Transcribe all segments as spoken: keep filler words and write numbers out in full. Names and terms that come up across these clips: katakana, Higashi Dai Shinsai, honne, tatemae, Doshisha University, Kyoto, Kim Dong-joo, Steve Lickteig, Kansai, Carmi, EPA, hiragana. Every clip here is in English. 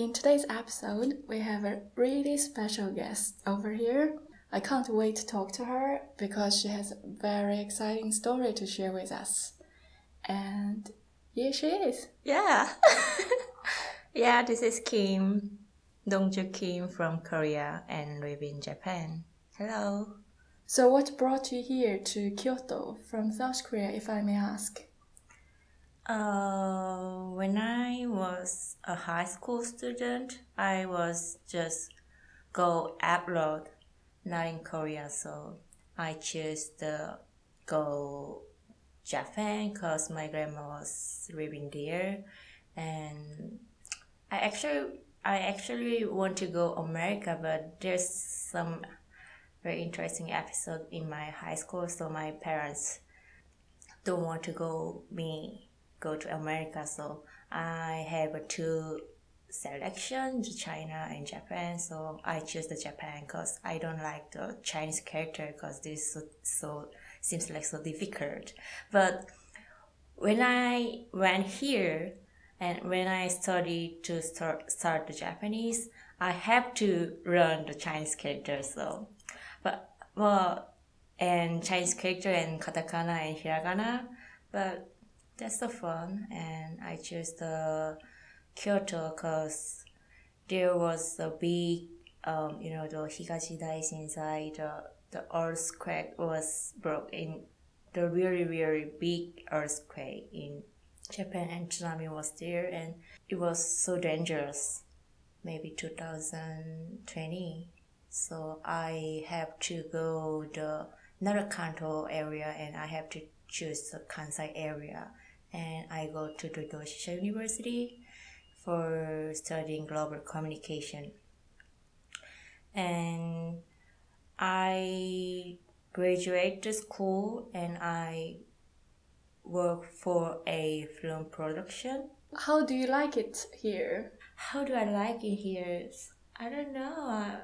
In today's episode, we have a really special guest over here. I can't wait to talk to her because she has a very exciting story to share with us. And here she is. Yeah. Yeah, this is Kim Dong-joo Kim from Korea and live in Japan. Hello. So what brought you here to Kyoto from South Korea, if I may ask? Uh, when I was a high school student, I was just go abroad, not in Korea, so I chose to go Japan because my grandma was living there, and I actually I actually want to go America, but there's some very interesting episode in my high school, so my parents don't want to go me go to America, so I have a two selection, China and Japan, so I choose the Japan because I don't like the Chinese character because this so, so seems like so difficult. But when I went here and when I studied to start, start the Japanese, I have to learn the Chinese character, so but well and Chinese character and katakana and hiragana, but that's so fun, and I chose the Kyoto because there was a big, um, you know, the Higashi Dai Shinsai, the, the earthquake was broke in, the really, really big earthquake in Japan, and tsunami was there, and it was so dangerous, maybe two thousand twenty. So I have to go the Narakanto area, and I have to choose the Kansai area, and I go to the Doshisha University for studying global communication. And I graduated school and I work for a film production. How do you like it here? How do I like it here? I don't know. I,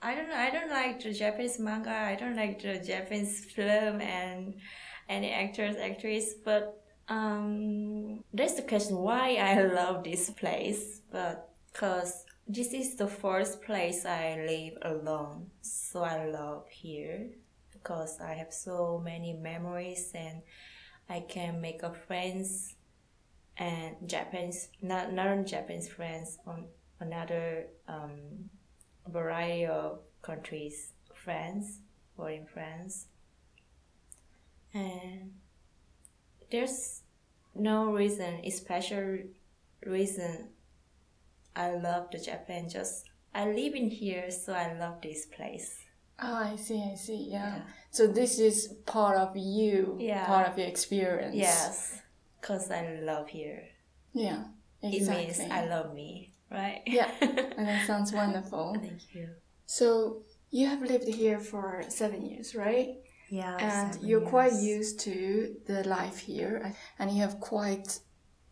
I don't know. I don't like the Japanese manga. I don't like the Japanese film and any actors, actress, but Um, that's the question why I love this place, but because this is the first place I live alone, so I love here because I have so many memories and I can make a friends and Japanese, not non-Japanese friends on another um, variety of countries, friends, foreign friends, and there's no reason, special reason I love the Japan, just I live in here, so I love this place. Oh, I see, I see, yeah. yeah. So this is part of you, yeah. part of your experience. Yes, because I love here. Yeah, exactly. It means I love me, right? Yeah, and that sounds wonderful. Thank you. So you have lived here for seven years, right? Yeah, and you're years. quite used to the life here, and you have quite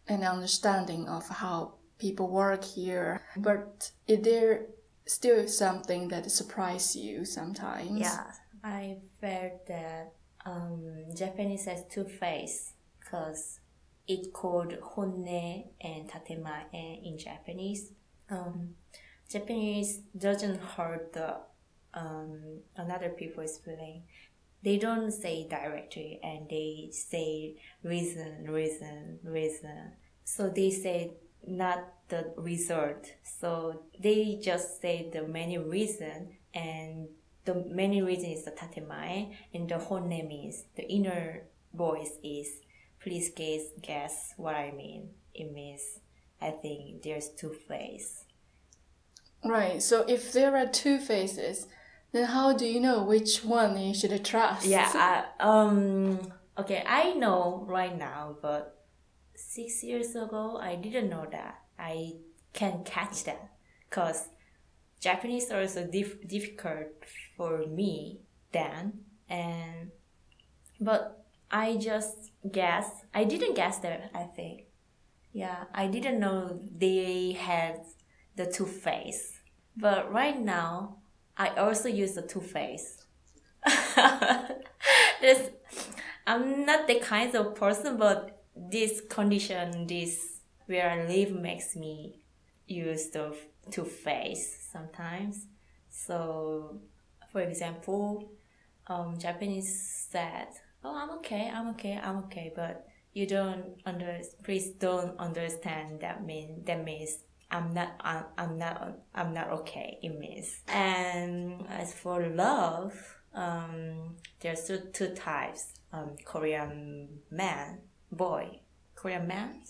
an understanding of how people work here. But is there still something that surprises you sometimes? Yeah, I felt that um, Japanese has two faces because it's called honne and tatemae in Japanese. Um, Japanese doesn't hurt the um, another people's feeling. They don't say directly, and they say reason, reason, reason. So they say not the result. So they just say the many reason, and the many reason is the tatemae, and the honne means the inner voice is, please guess, guess what I mean. It means, I think there's two faces. Right, so if there are two faces, then how do you know which one you should trust? Yeah, I, um, okay, I know right now, but six years ago, I didn't know that. I can catch that, because Japanese are also dif- difficult for me then, and, but I just guessed, I didn't guess that, I think. Yeah, I didn't know they had the two faces, but right now, I also use the two face. This, I'm not the kind of person, but this condition, this where I live, makes me used of, to face sometimes. So, for example, um, Japanese said, "Oh, I'm okay, I'm okay, I'm okay," but you don't under, please don't understand that mean that means I'm not, I'm, I'm not, I'm not okay. It means. And as for love, um, there's two, two types. Um, Korean man, boy, Korean man,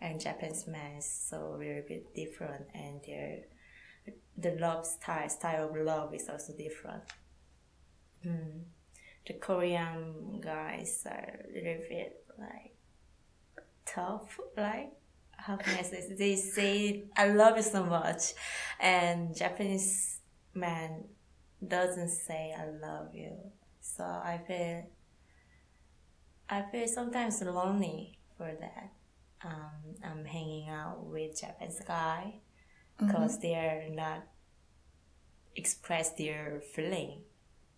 and Japanese man is so a little bit different, and their the love style style of love is also different. Mm. The Korean guys are a little bit like tough, like. How can I say this? They say, "I love you so much," and Japanese man doesn't say, "I love you." So I feel, I feel sometimes lonely for that. Um, I'm hanging out with Japanese guy because mm-hmm. they are not express their feeling.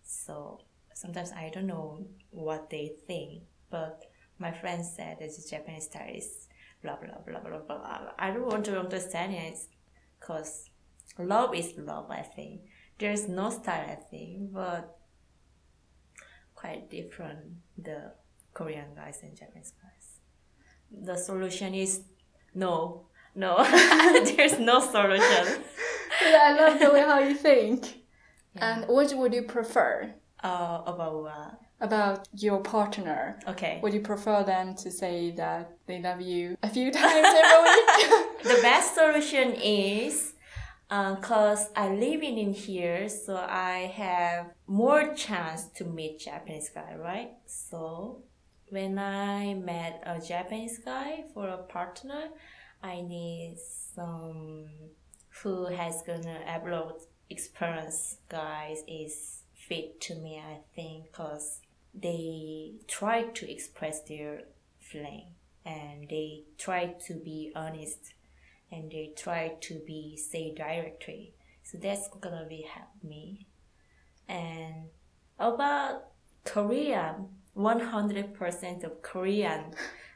So sometimes I don't know what they think, but my friend said that the Japanese style is blah, blah, blah, blah, blah. I don't want to understand it because love is love, I think. There's no style, I think, but quite different, the Korean guys and Japanese guys. The solution is no, no, there's no solution. I love the way how you think. Yeah. And what would you prefer? Uh, about what? About your partner. Okay. Would you prefer them to say that they love you a few times every week? The best solution is, um, cause I live in, in here, so I have more chance to meet Japanese guy, right? So when I met a Japanese guy for a partner, I need some who has gonna upload experience guys is fit to me, I think, cause they try to express their feeling and they try to be honest and they try to be say directly, so that's gonna be help me. And about Korean, one hundred percent of Korean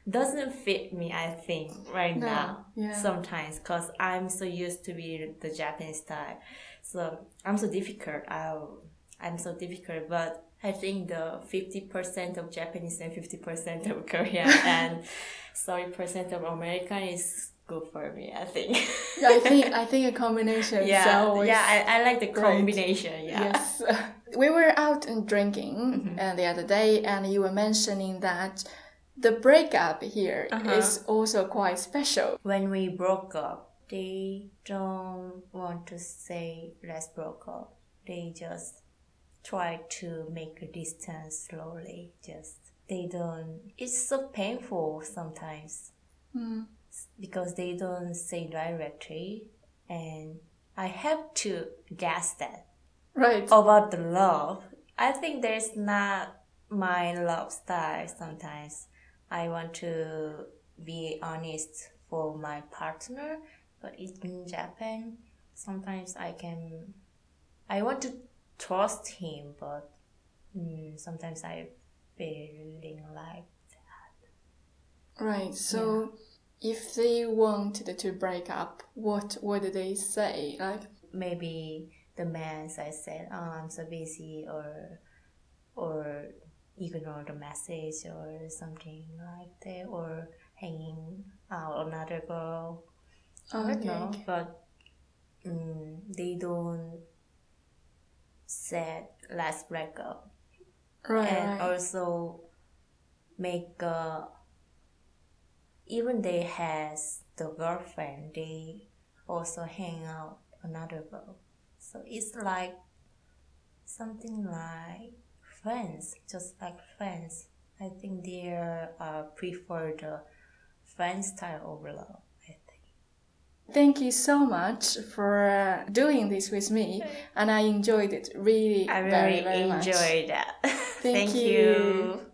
doesn't fit me, I think, right no. now yeah. sometimes, because I'm so used to be the Japanese style, so I'm so difficult I'll, I'm so difficult but I think the fifty percent of Japanese and fifty percent of Korean and thirty percent of American is good for me, I think. yeah, I think I think a combination. Yeah, so yeah I, I like the great. combination. Yeah. Yes. We were out and drinking mm-hmm. uh, the other day, and you were mentioning that the breakup here uh-huh. is also quite special. When we broke up, they don't want to say let's broke up. They just try to make a distance slowly, just they don't, it's so painful sometimes mm. because they don't say directly, and I have to guess that right about the love. I think there's not my love style. Sometimes I want to be honest for my partner, but in Japan sometimes I can I want to trust him, but mm, sometimes I feeling like that. Right. So, yeah. If they wanted to break up, what would they say? Like maybe the man said, "Oh, I'm so busy," or or ignore the message or something like that, or hanging out another girl. Oh, I don't okay. know, but mm, they don't. Said let's break up, right, and right. also make a, even they has the girlfriend, they also hang out another girl, so it's like something like friends, just like friends. I think they uh, prefer the friend style over love. Thank you so much for uh, doing this with me, and I enjoyed it really, I really very, very enjoyed much. I really enjoyed that. Thank, Thank you. you.